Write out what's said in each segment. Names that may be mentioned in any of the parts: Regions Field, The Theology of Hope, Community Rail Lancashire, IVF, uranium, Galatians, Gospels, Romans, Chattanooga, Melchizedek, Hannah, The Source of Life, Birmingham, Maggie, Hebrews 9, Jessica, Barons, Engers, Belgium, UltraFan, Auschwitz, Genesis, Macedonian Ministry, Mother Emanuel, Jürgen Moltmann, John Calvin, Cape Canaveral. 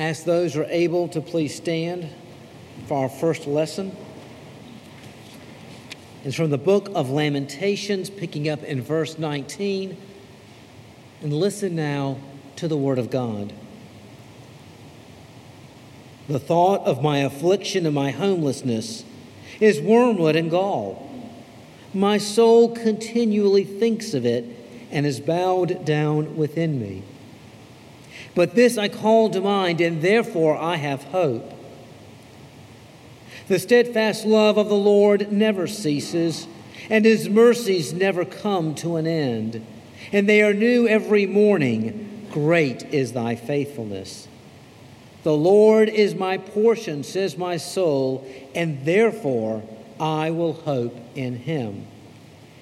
Ask those who are able to please stand for our first lesson. It's from the book of Lamentations, picking up in verse 19. And listen now to the word of God. The thought of my affliction and my homelessness is wormwood and gall. My soul continually thinks of it and is bowed down within me. But this I call to mind, and therefore I have hope. The steadfast love of the Lord never ceases, and his mercies never come to an end. And they are new every morning. Great is thy faithfulness. The Lord is my portion, says my soul, and therefore I will hope in him.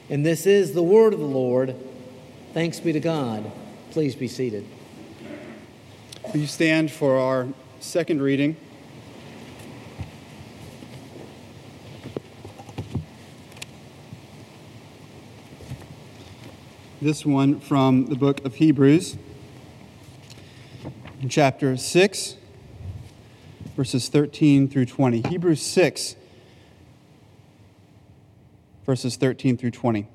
And this is the word of the Lord. Thanks be to God. Please be seated. Will you stand for our second reading? This one from the book of Hebrews, chapter 6, verses 13 through 20. Hebrews 6, verses 13 through 20.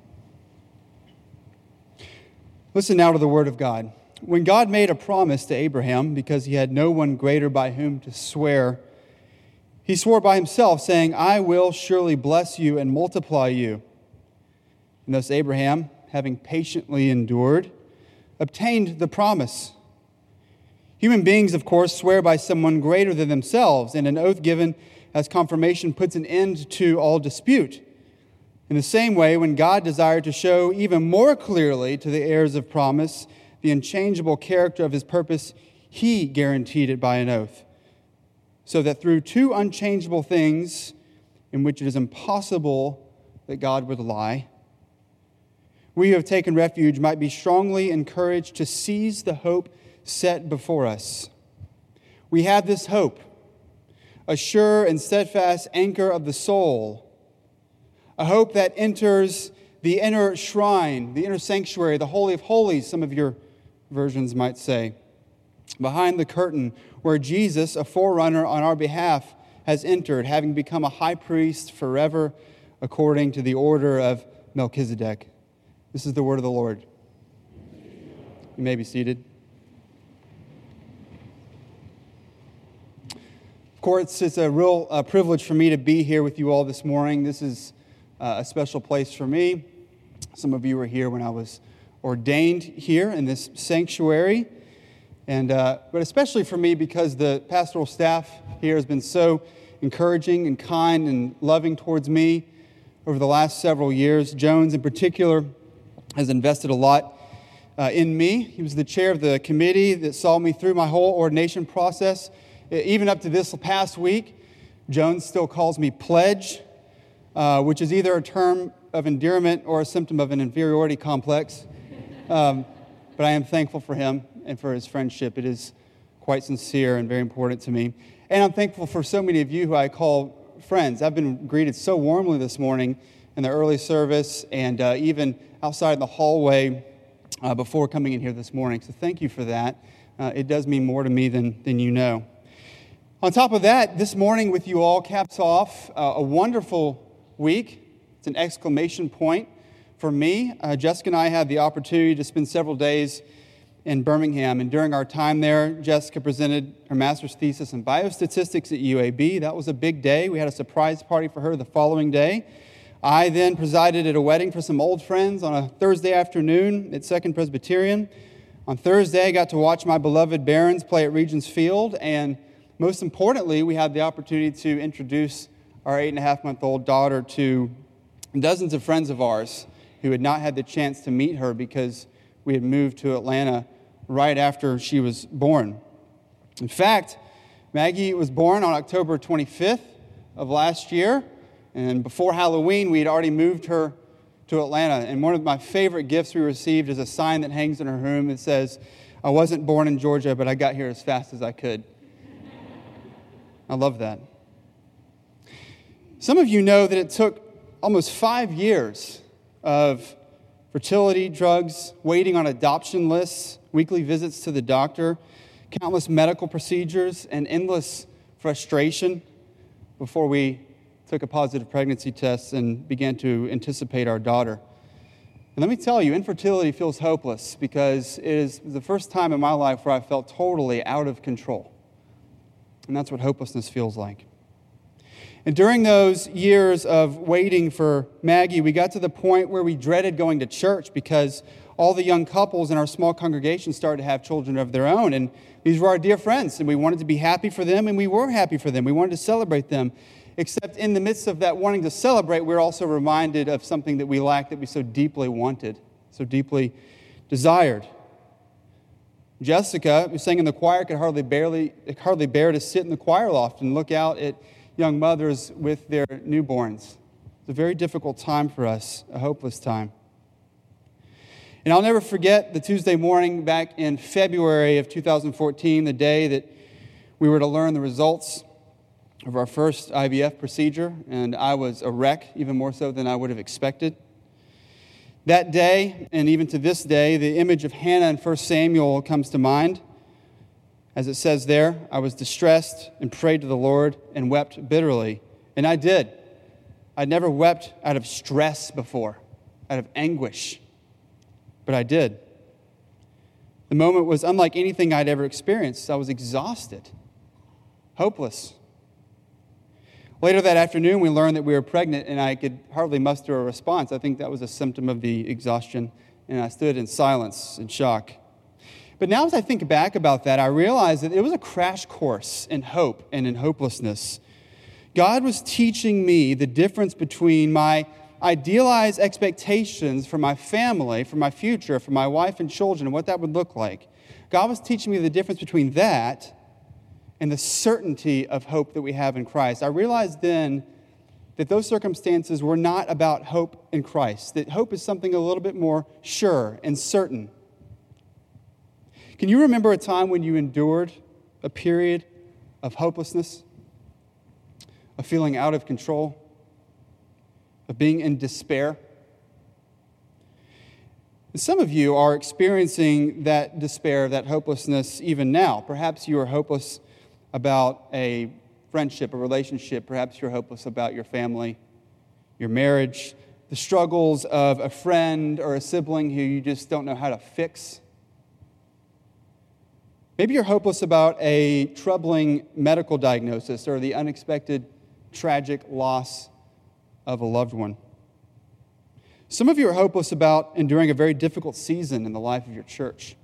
Listen now to the word of God. When God made a promise to Abraham, because he had no one greater by whom to swear, he swore by himself, saying, I will surely bless you and multiply you. And thus Abraham, having patiently endured, obtained the promise. Human beings, of course, swear by someone greater than themselves, and an oath given as confirmation puts an end to all dispute. In the same way, when God desired to show even more clearly to the heirs of promise the unchangeable character of his purpose, he guaranteed it by an oath, so that through two unchangeable things in which it is impossible that God would lie, we who have taken refuge might be strongly encouraged to seize the hope set before us. We have this hope, a sure and steadfast anchor of the soul, a hope that enters the inner shrine, the inner sanctuary, the Holy of Holies, some of your versions might say, behind the curtain where Jesus, a forerunner on our behalf, has entered, having become a high priest forever according to the order of Melchizedek. This is the word of the Lord. You may be seated. Of course, it's a real privilege for me to be here with you all this morning. This is a special place for me. Some of you were here when I was ordained here in this sanctuary, and but especially for me because the pastoral staff here has been so encouraging and kind and loving towards me over the last several years. Jones, in particular, has invested a lot in me. He was the chair of the committee that saw me through my whole ordination process. Even up to this past week, Jones still calls me Pledge, which is either a term of endearment or a symptom of an inferiority complex. But I am thankful for him and for his friendship. It is quite sincere and very important to me. And I'm thankful for so many of you who I call friends. I've been greeted so warmly this morning in the early service and even outside in the hallway before coming in here this morning. So thank you for that. It does mean more to me than you know. On top of that, this morning with you all caps off a wonderful week. It's an exclamation point for me. Jessica and I had the opportunity to spend several days in Birmingham, and during our time there, Jessica presented her master's thesis in biostatistics at UAB. That was a big day. We had a surprise party for her the following day. I then presided at a wedding for some old friends on a Thursday afternoon at Second Presbyterian. On Thursday, I got to watch my beloved Barons play at Regions Field, and most importantly, we had the opportunity to introduce our 8.5-month-old daughter to dozens of friends of ours who had not had the chance to meet her because we had moved to Atlanta right after she was born. In fact, Maggie was born on October 25th of last year, and before Halloween, we had already moved her to Atlanta. And one of my favorite gifts we received is a sign that hangs in her room that says, "I wasn't born in Georgia, but I got here as fast as I could." I love that. Some of you know that it took almost 5 years of fertility drugs, waiting on adoption lists, weekly visits to the doctor, countless medical procedures, and endless frustration before we took a positive pregnancy test and began to anticipate our daughter. And let me tell you, infertility feels hopeless because it is the first time in my life where I felt totally out of control. And that's what hopelessness feels like. And during those years of waiting for Maggie, we got to the point where we dreaded going to church because all the young couples in our small congregation started to have children of their own. And these were our dear friends, and we wanted to be happy for them, and we were happy for them. We wanted to celebrate them. Except in the midst of that wanting to celebrate, we're also reminded of something that we lacked that we so deeply wanted, so deeply desired. Jessica, who sang in the choir, could hardly bear to sit in the choir loft and look out at young mothers with their newborns. It's a very difficult time for us, a hopeless time. And I'll never forget the Tuesday morning back in February of 2014, the day that we were to learn the results of our first IVF procedure, and I was a wreck, even more so than I would have expected. That day, and even to this day, the image of Hannah in 1 Samuel comes to mind. As it says there, I was distressed and prayed to the Lord and wept bitterly. And I did. I'd never wept out of stress before, out of anguish. But I did. The moment was unlike anything I'd ever experienced. I was exhausted, hopeless. Later that afternoon, we learned that we were pregnant, and I could hardly muster a response. I think that was a symptom of the exhaustion, and I stood in silence and shock. But now as I think back about that, I realize that it was a crash course in hope and in hopelessness. God was teaching me the difference between my idealized expectations for my family, for my future, for my wife and children, and what that would look like. God was teaching me the difference between that and the certainty of hope that we have in Christ. I realized then that those circumstances were not about hope in Christ, that hope is something a little bit more sure and certain. Can you remember a time when you endured a period of hopelessness, of feeling out of control, of being in despair? Some of you are experiencing that despair, that hopelessness even now. Perhaps you are hopeless about a friendship, a relationship. Perhaps you're hopeless about your family, your marriage, the struggles of a friend or a sibling who you just don't know how to fix. Maybe you're hopeless about a troubling medical diagnosis or the unexpected tragic loss of a loved one. Some of you are hopeless about enduring a very difficult season in the life of your church.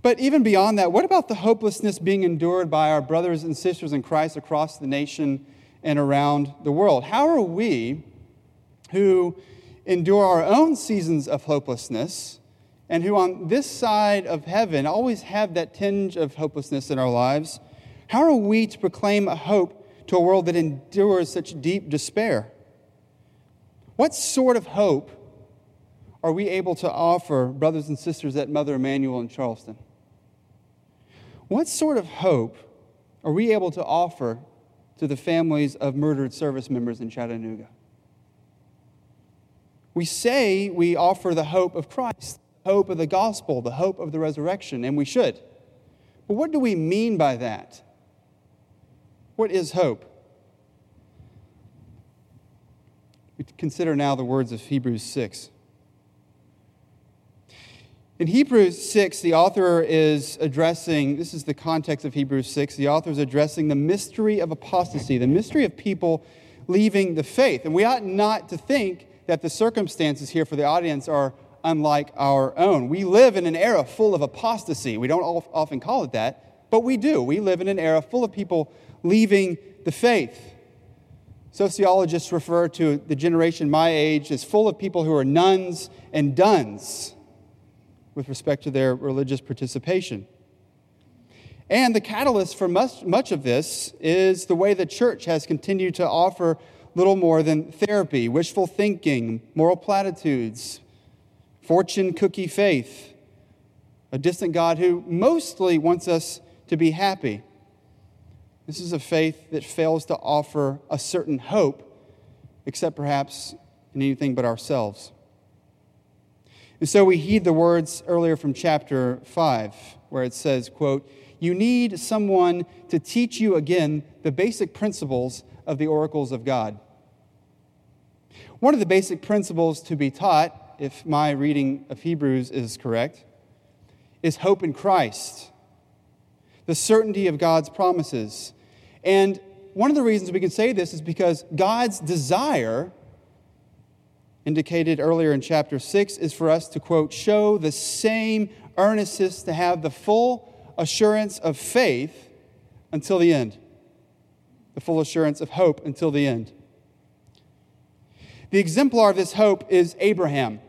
But even beyond that, what about the hopelessness being endured by our brothers and sisters in Christ across the nation and around the world? How are we who endure our own seasons of hopelessness and who on this side of heaven always have that tinge of hopelessness in our lives, how are we to proclaim a hope to a world that endures such deep despair? What sort of hope are we able to offer brothers and sisters at Mother Emanuel in Charleston? What sort of hope are we able to offer to the families of murdered service members in Chattanooga? We say we offer the hope of Christ, the hope of the gospel, the hope of the resurrection, and we should. But what do we mean by that? What is hope? We consider now the words of Hebrews 6. In Hebrews 6, the author is addressing, this is the context of Hebrews 6, the author is addressing the mystery of apostasy, the mystery of people leaving the faith. And we ought not to think that the circumstances here for the audience are unlike our own. We live in an era full of apostasy. We don't often call it that, but we do. We live in an era full of people leaving the faith. Sociologists refer to the generation my age as full of people who are nuns and duns with respect to their religious participation. And the catalyst for much of this is the way the church has continued to offer little more than therapy, wishful thinking, moral platitudes, fortune cookie faith, a distant God who mostly wants us to be happy. This is a faith that fails to offer a certain hope, except perhaps in anything but ourselves. And so we heed the words earlier from chapter 5, where it says, quote, "You need someone to teach you again the basic principles of the oracles of God." One of the basic principles to be taught, if my reading of Hebrews is correct, is hope in Christ, the certainty of God's promises. And one of the reasons we can say this is because God's desire, indicated earlier in chapter 6, is for us to, quote, show the same earnestness to have the full assurance of faith until the end, the full assurance of hope until the end. The exemplar of this hope is Abraham.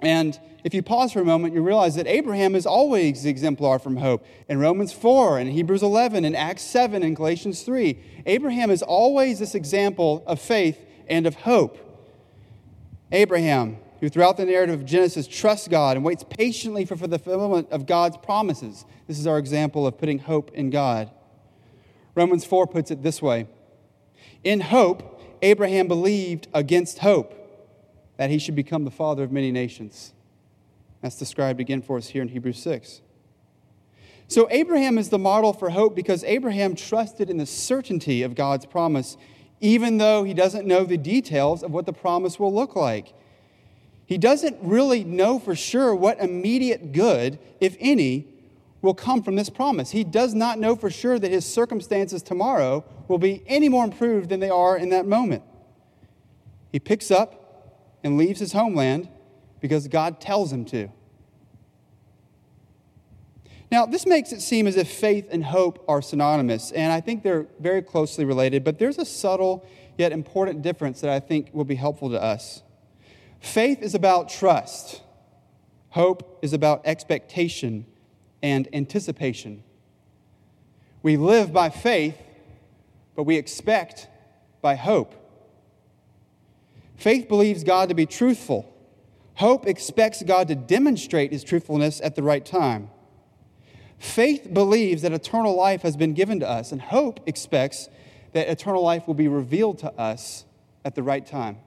And if you pause for a moment, you realize that Abraham is always the exemplar from hope. In Romans 4, in Hebrews 11, in Acts 7, in Galatians 3, Abraham is always this example of faith and of hope. Abraham, who throughout the narrative of Genesis trusts God and waits patiently for the fulfillment of God's promises. This is our example of putting hope in God. Romans 4 puts it this way: "In hope, Abraham believed against hope that he should become the father of many nations." That's described again for us here in Hebrews 6. So Abraham is the model for hope because Abraham trusted in the certainty of God's promise, even though he doesn't know the details of what the promise will look like. He doesn't really know for sure what immediate good, if any, will come from this promise. He does not know for sure that his circumstances tomorrow will be any more improved than they are in that moment. He picks up and leaves his homeland because God tells him to. Now, this makes it seem as if faith and hope are synonymous, and I think they're very closely related, but there's a subtle yet important difference that I think will be helpful to us. Faith is about trust. Hope is about expectation and anticipation. We live by faith, but we expect by hope. Faith believes God to be truthful. Hope expects God to demonstrate his truthfulness at the right time. Faith believes that eternal life has been given to us, and hope expects that eternal life will be revealed to us at the right time.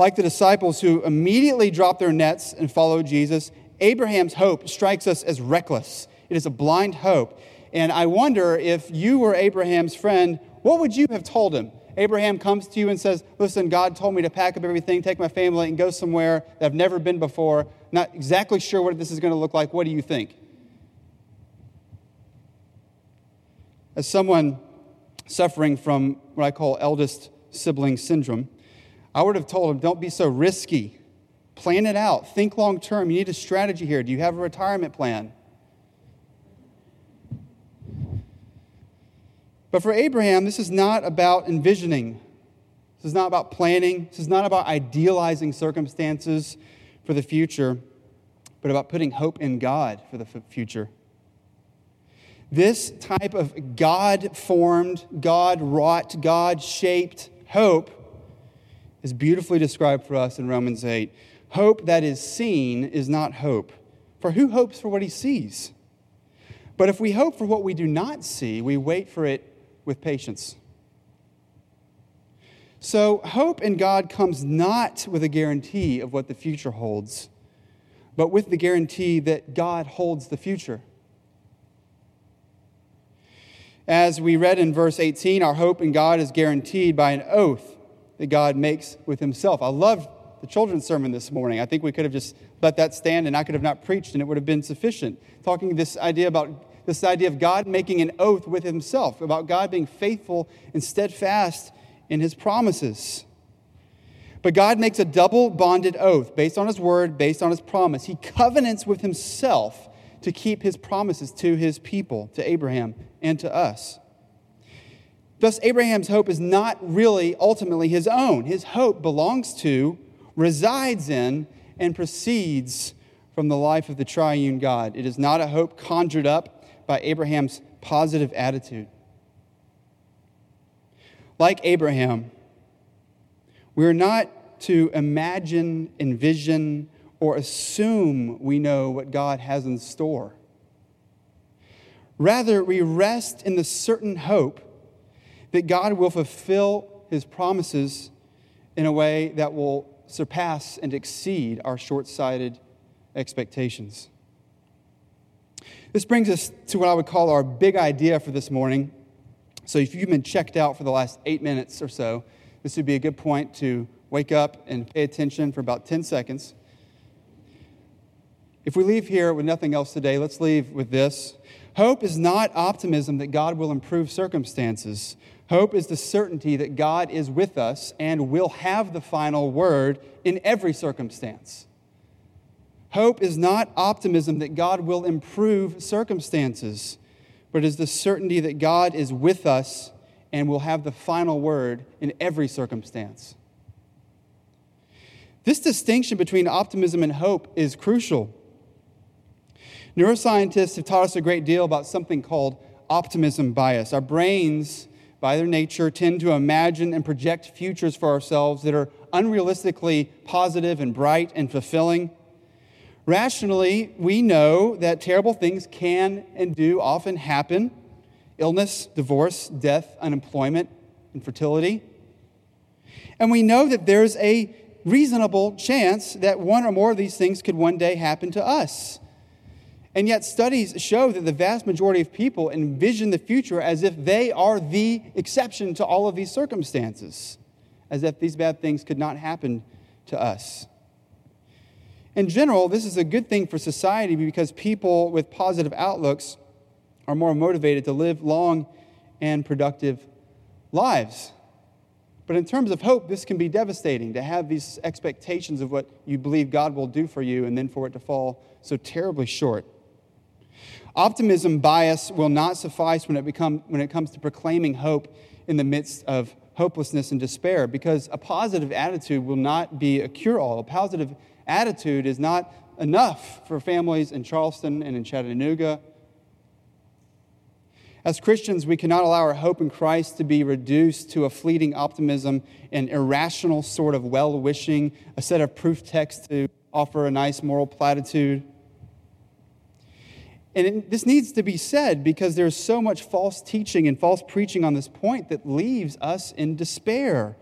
Like the disciples who immediately dropped their nets and followed Jesus, Abraham's hope strikes us as reckless. It is a blind hope. And I wonder if you were Abraham's friend, what would you have told him? Abraham comes to you and says, "Listen, God told me to pack up everything, take my family, and go somewhere that I've never been before. Not exactly sure what this is going to look like. What do you think?" As someone suffering from what I call eldest sibling syndrome, I would have told him, "Don't be so risky. Plan it out. Think long term. You need a strategy here. Do you have a retirement plan?" But for Abraham, this is not about envisioning. This is not about planning. This is not about idealizing circumstances for the future, but about putting hope in God for the future. This type of God-formed, God-wrought, God-shaped hope is beautifully described for us in Romans 8. Hope that is seen is not hope. For who hopes for what he sees? But if we hope for what we do not see, we wait for it with patience. So hope in God comes not with a guarantee of what the future holds, but with the guarantee that God holds the future. As we read in verse 18, our hope in God is guaranteed by an oath that God makes with himself. I loved the children's sermon this morning. I think we could have just let that stand and I could have not preached and it would have been sufficient. Talking this idea of God making an oath with himself, about God being faithful and steadfast in his promises. But God makes a double bonded oath based on his word, based on his promise. He covenants with himself to keep his promises to his people, to Abraham and to us. Thus, Abraham's hope is not really ultimately his own. His hope belongs to, resides in, and proceeds from the life of the triune God. It is not a hope conjured up by Abraham's positive attitude. Like Abraham, we are not to imagine, envision, or assume we know what God has in store. Rather, we rest in the certain hope that God will fulfill his promises in a way that will surpass and exceed our short-sighted expectations. This brings us to what I would call our big idea for this morning. So if you've been checked out for the last 8 minutes or so, this would be a good point to wake up and pay attention for about 10 seconds. If we leave here with nothing else today, let's leave with this. Hope is not optimism that God will improve circumstances. Hope is the certainty that God is with us and will have the final word in every circumstance. Hope is not optimism that God will improve circumstances, but is the certainty that God is with us and will have the final word in every circumstance. This distinction between optimism and hope is crucial. Neuroscientists have taught us a great deal about something called optimism bias. Our brains, by their nature, tend to imagine and project futures for ourselves that are unrealistically positive and bright and fulfilling. Rationally, we know that terrible things can and do often happen: illness, divorce, death, unemployment, infertility. And we know that there's a reasonable chance that one or more of these things could one day happen to us. And yet studies show that the vast majority of people envision the future as if they are the exception to all of these circumstances, as if these bad things could not happen to us. In general, this is a good thing for society because people with positive outlooks are more motivated to live long and productive lives. But in terms of hope, this can be devastating, to have these expectations of what you believe God will do for you and then for it to fall so terribly short. Optimism bias will not suffice when it comes to proclaiming hope in the midst of hopelessness and despair, because a positive attitude will not be a cure-all. A positive attitude is not enough for families in Charleston and in Chattanooga. As Christians, we cannot allow our hope in Christ to be reduced to a fleeting optimism, an irrational sort of well-wishing, a set of proof texts to offer a nice moral platitude. And this needs to be said because there's so much false teaching and false preaching on this point that leaves us in despair.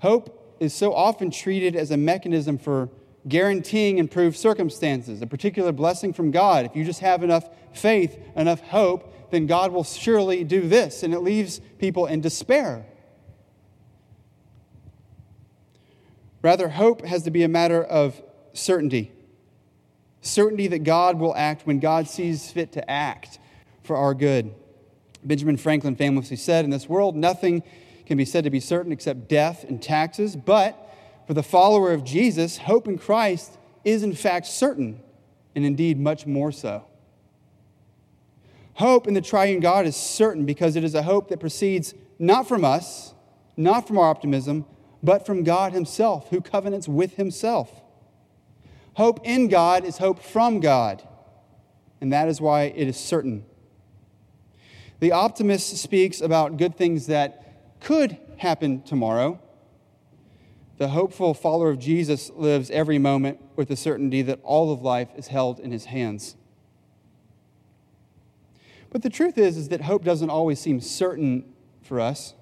Hope is so often treated as a mechanism for guaranteeing improved circumstances, a particular blessing from God. If you just have enough faith, enough hope, then God will surely do this. And it leaves people in despair. Rather, hope has to be a matter of certainty. Certainty that God will act when God sees fit to act for our good. Benjamin Franklin famously said, "In this world, nothing can be said to be certain except death and taxes. But for the follower of Jesus, hope in Christ is in fact certain, and indeed much more so." Hope in the triune God is certain because it is a hope that proceeds not from us, not from our optimism, but from God himself, who covenants with himself. Hope in God is hope from God, and that is why it is certain. The optimist speaks about good things that could happen tomorrow. The hopeful follower of Jesus lives every moment with the certainty that all of life is held in his hands. But the truth is that hope doesn't always seem certain for us.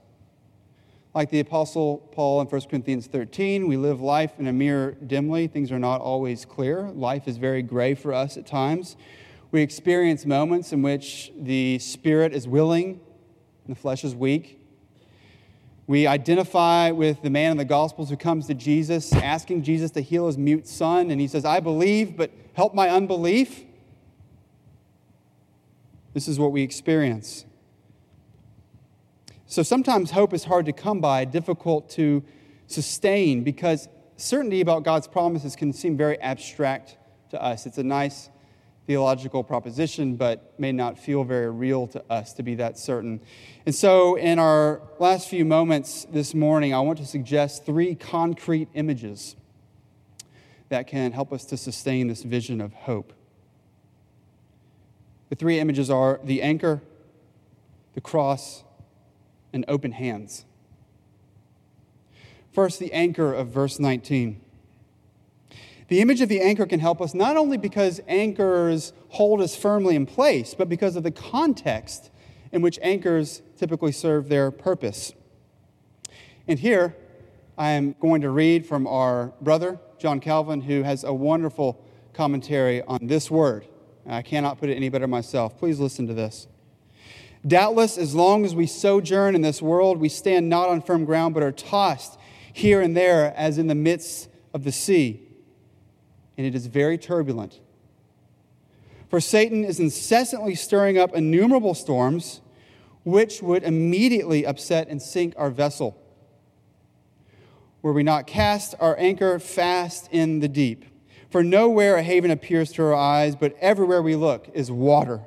Like the Apostle Paul in First Corinthians 13, we live life in a mirror dimly. Things are not always clear. Life is very gray for us at times. We experience moments in which the spirit is willing and the flesh is weak. We identify with the man in the Gospels who comes to Jesus, asking Jesus to heal his mute son, and he says, "I believe, but help my unbelief." This is what we experience. So sometimes hope is hard to come by, difficult to sustain, because certainty about God's promises can seem very abstract to us. It's a nice theological proposition, but may not feel very real to us to be that certain. And so in our last few moments this morning, I want to suggest three concrete images that can help us to sustain this vision of hope. The three images are the anchor, the cross, and open hands. First, the anchor of verse 19. The image of the anchor can help us not only because anchors hold us firmly in place, but because of the context in which anchors typically serve their purpose. And here, I am going to read from our brother, John Calvin, who has a wonderful commentary on this word. I cannot put it any better myself. Please listen to this. "Doubtless, as long as we sojourn in this world, we stand not on firm ground, but are tossed here and there as in the midst of the sea. And it is very turbulent. For Satan is incessantly stirring up innumerable storms, which would immediately upset and sink our vessel, were we not cast our anchor fast in the deep. For nowhere a haven appears to our eyes, but everywhere we look is water.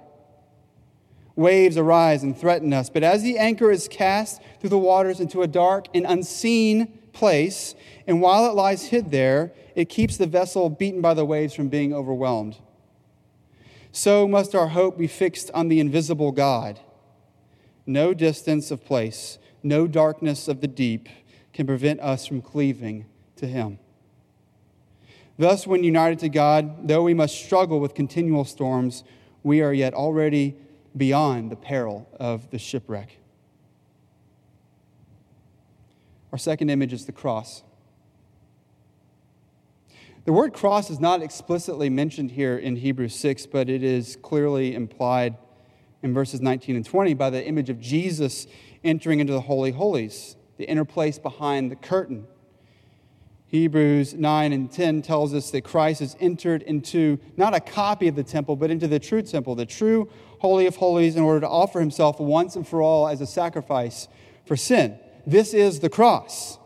Waves arise and threaten us, but as the anchor is cast through the waters into a dark and unseen place, and while it lies hid there, it keeps the vessel beaten by the waves from being overwhelmed. So must our hope be fixed on the invisible God. No distance of place, no darkness of the deep can prevent us from cleaving to Him. Thus, when united to God, though we must struggle with continual storms, we are yet already beyond the peril of the shipwreck." Our second image is the cross. The word cross is not explicitly mentioned here in Hebrews 6, but it is clearly implied in verses 19 and 20 by the image of Jesus entering into the Holy Holies, the inner place behind the curtain. Hebrews 9 and 10 tells us that Christ has entered into not a copy of the temple, but into the true temple, the true Holy of Holies, in order to offer himself once and for all as a sacrifice for sin. This is the cross.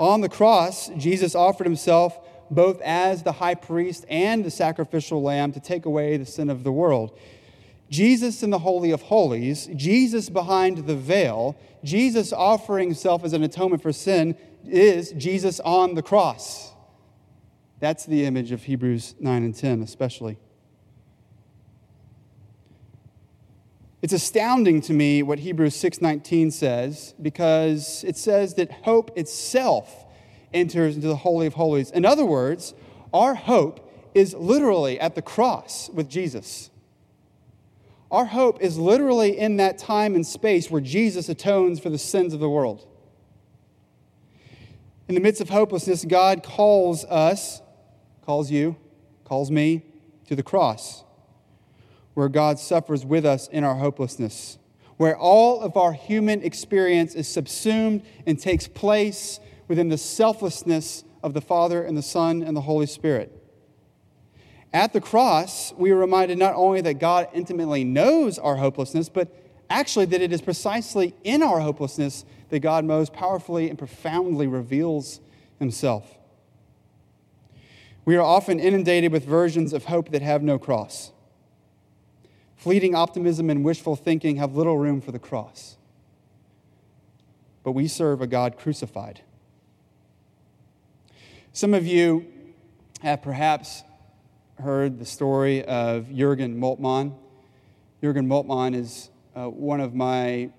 On the cross, Jesus offered himself both as the high priest and the sacrificial lamb to take away the sin of the world. Jesus in the Holy of Holies, Jesus behind the veil, Jesus offering himself as an atonement for sin is Jesus on the cross. That's the image of Hebrews 9 and 10 especially. It's astounding to me what Hebrews 6:19 says, because it says that hope itself enters into the Holy of Holies. In other words, our hope is literally at the cross with Jesus. Our hope is literally in that time and space where Jesus atones for the sins of the world. In the midst of hopelessness, God calls us, calls you, calls me to the cross, where God suffers with us in our hopelessness, where all of our human experience is subsumed and takes place within the selflessness of the Father and the Son and the Holy Spirit. At the cross, we are reminded not only that God intimately knows our hopelessness, but actually that it is precisely in our hopelessness that God most powerfully and profoundly reveals himself. We are often inundated with versions of hope that have no cross. Fleeting optimism and wishful thinking have little room for the cross. But we serve a God crucified. Some of you have perhaps heard the story of Jürgen Moltmann. Jürgen Moltmann is one of my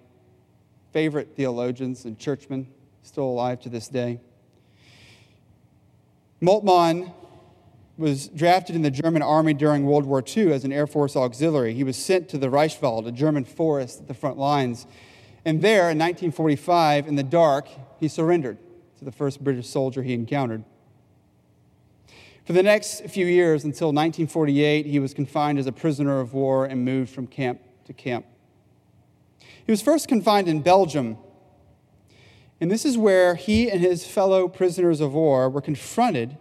favorite theologians and churchmen, still alive to this day. Moltmann was drafted in the German army during World War II as an Air Force auxiliary. He was sent to the Reichswald, a German forest at the front lines. And there, in 1945, in the dark, he surrendered to the first British soldier he encountered. For the next few years, until 1948, he was confined as a prisoner of war and moved from camp to camp. He was first confined in Belgium. And this is where he and his fellow prisoners of war were confronted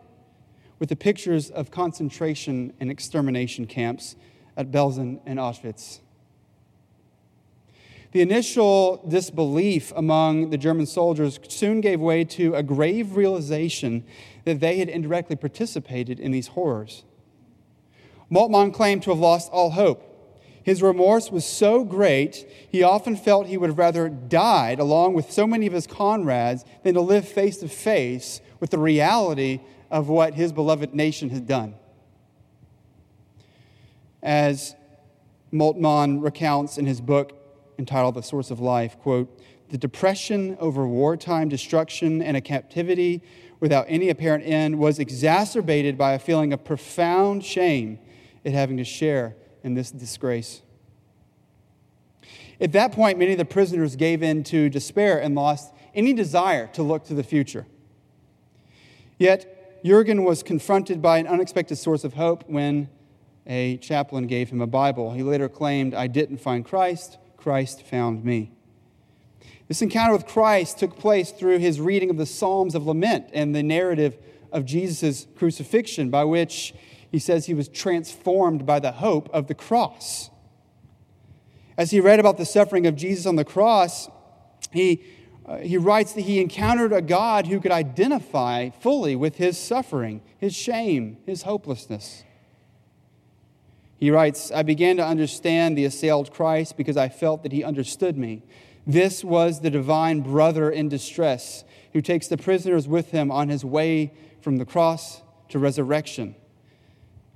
with the pictures of concentration and extermination camps at Belzen and Auschwitz. The initial disbelief among the German soldiers soon gave way to a grave realization that they had indirectly participated in these horrors. Moltmann claimed to have lost all hope. His remorse was so great, he often felt he would have rather died along with so many of his comrades than to live face to face with the reality of what his beloved nation had done. As Moltmann recounts in his book entitled The Source of Life, quote, "The depression over wartime destruction and a captivity without any apparent end was exacerbated by a feeling of profound shame at having to share in this disgrace." At that point, many of the prisoners gave in to despair and lost any desire to look to the future. Yet, Jürgen was confronted by an unexpected source of hope when a chaplain gave him a Bible. He later claimed, "I didn't find Christ, Christ found me." This encounter with Christ took place through his reading of the Psalms of Lament and the narrative of Jesus' crucifixion, by which he says he was transformed by the hope of the cross. As he read about the suffering of Jesus on the cross, he writes that he encountered a God who could identify fully with his suffering, his shame, his hopelessness. He writes, "I began to understand the assailed Christ because I felt that he understood me. This was the divine brother in distress who takes the prisoners with him on his way from the cross to resurrection.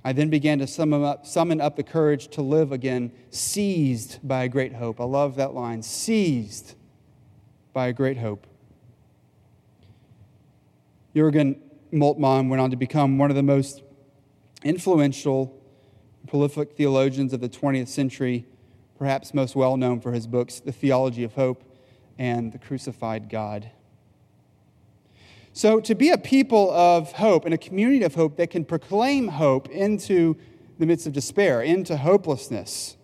I then began to summon up the courage to live again, seized by a great hope." I love that line, seized by a great hope. Jürgen Moltmann went on to become one of the most influential, prolific theologians of the 20th century, perhaps most well known for his books, The Theology of Hope and The Crucified God. So to be a people of hope and a community of hope that can proclaim hope into the midst of despair, into hopelessness,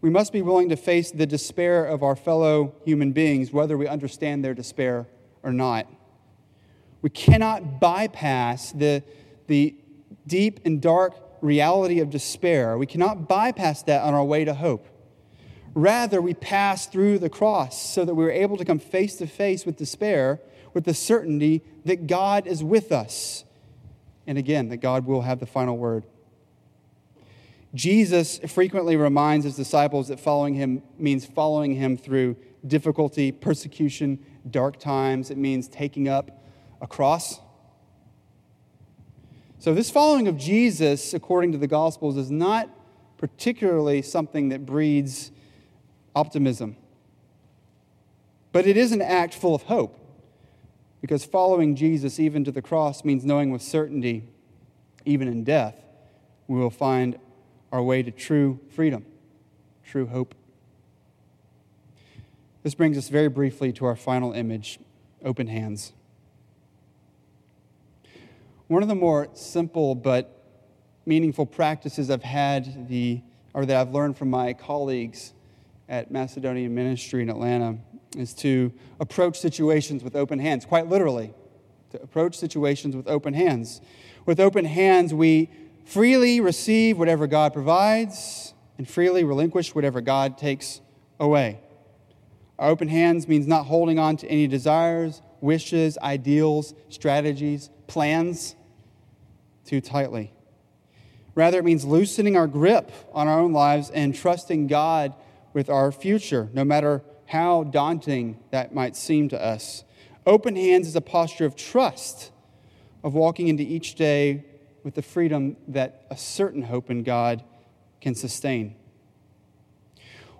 we must be willing to face the despair of our fellow human beings, whether we understand their despair or not. We cannot bypass the deep and dark reality of despair. We cannot bypass that on our way to hope. Rather, we pass through the cross so that we're able to come face to face with despair with the certainty that God is with us. And again, that God will have the final word. Jesus frequently reminds his disciples that following him means following him through difficulty, persecution, dark times. It means taking up a cross. So this following of Jesus, according to the Gospels, is not particularly something that breeds optimism. But it is an act full of hope, because following Jesus even to the cross means knowing with certainty, even in death, we will find our way to true freedom, true hope. This brings us very briefly to our final image, open hands. One of the more simple but meaningful practices that I've learned from my colleagues at Macedonian Ministry in Atlanta is to approach situations with open hands, quite literally, to approach situations with open hands. With open hands, we freely receive whatever God provides and freely relinquish whatever God takes away. Our open hands means not holding on to any desires, wishes, ideals, strategies, plans too tightly. Rather, it means loosening our grip on our own lives and trusting God with our future, no matter how daunting that might seem to us. Open hands is a posture of trust, of walking into each day with the freedom that a certain hope in God can sustain.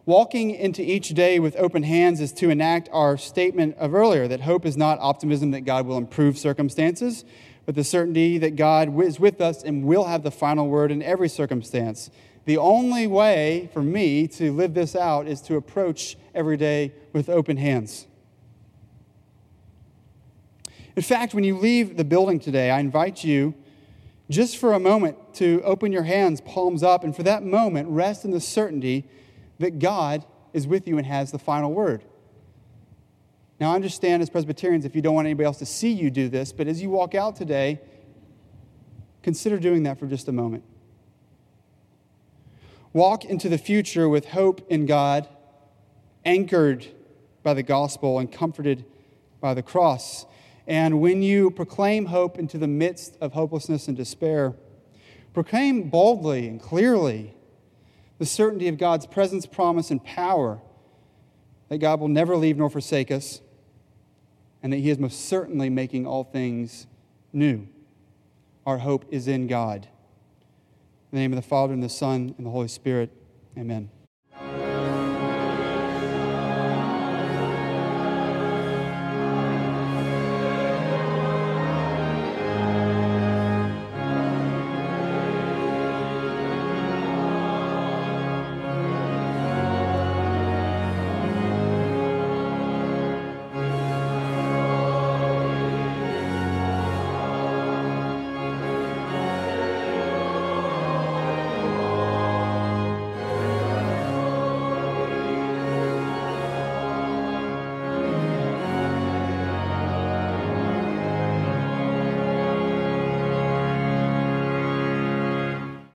Walking into each day with open hands is to enact our statement of earlier that hope is not optimism that God will improve circumstances, but the certainty that God is with us and will have the final word in every circumstance. The only way for me to live this out is to approach every day with open hands. In fact, when you leave the building today, I invite you just for a moment to open your hands, palms up, and for that moment, rest in the certainty that God is with you and has the final word. Now, I understand as Presbyterians, if you don't want anybody else to see you do this, but as you walk out today, consider doing that for just a moment. Walk into the future with hope in God, anchored by the gospel and comforted by the cross. And when you proclaim hope into the midst of hopelessness and despair, Proclaim boldly and clearly the certainty of God's presence, promise, and power, that God will never leave nor forsake us, and that He is most certainly making all things new. Our hope is in God. In the name of the Father, and the Son, and the Holy Spirit. Amen.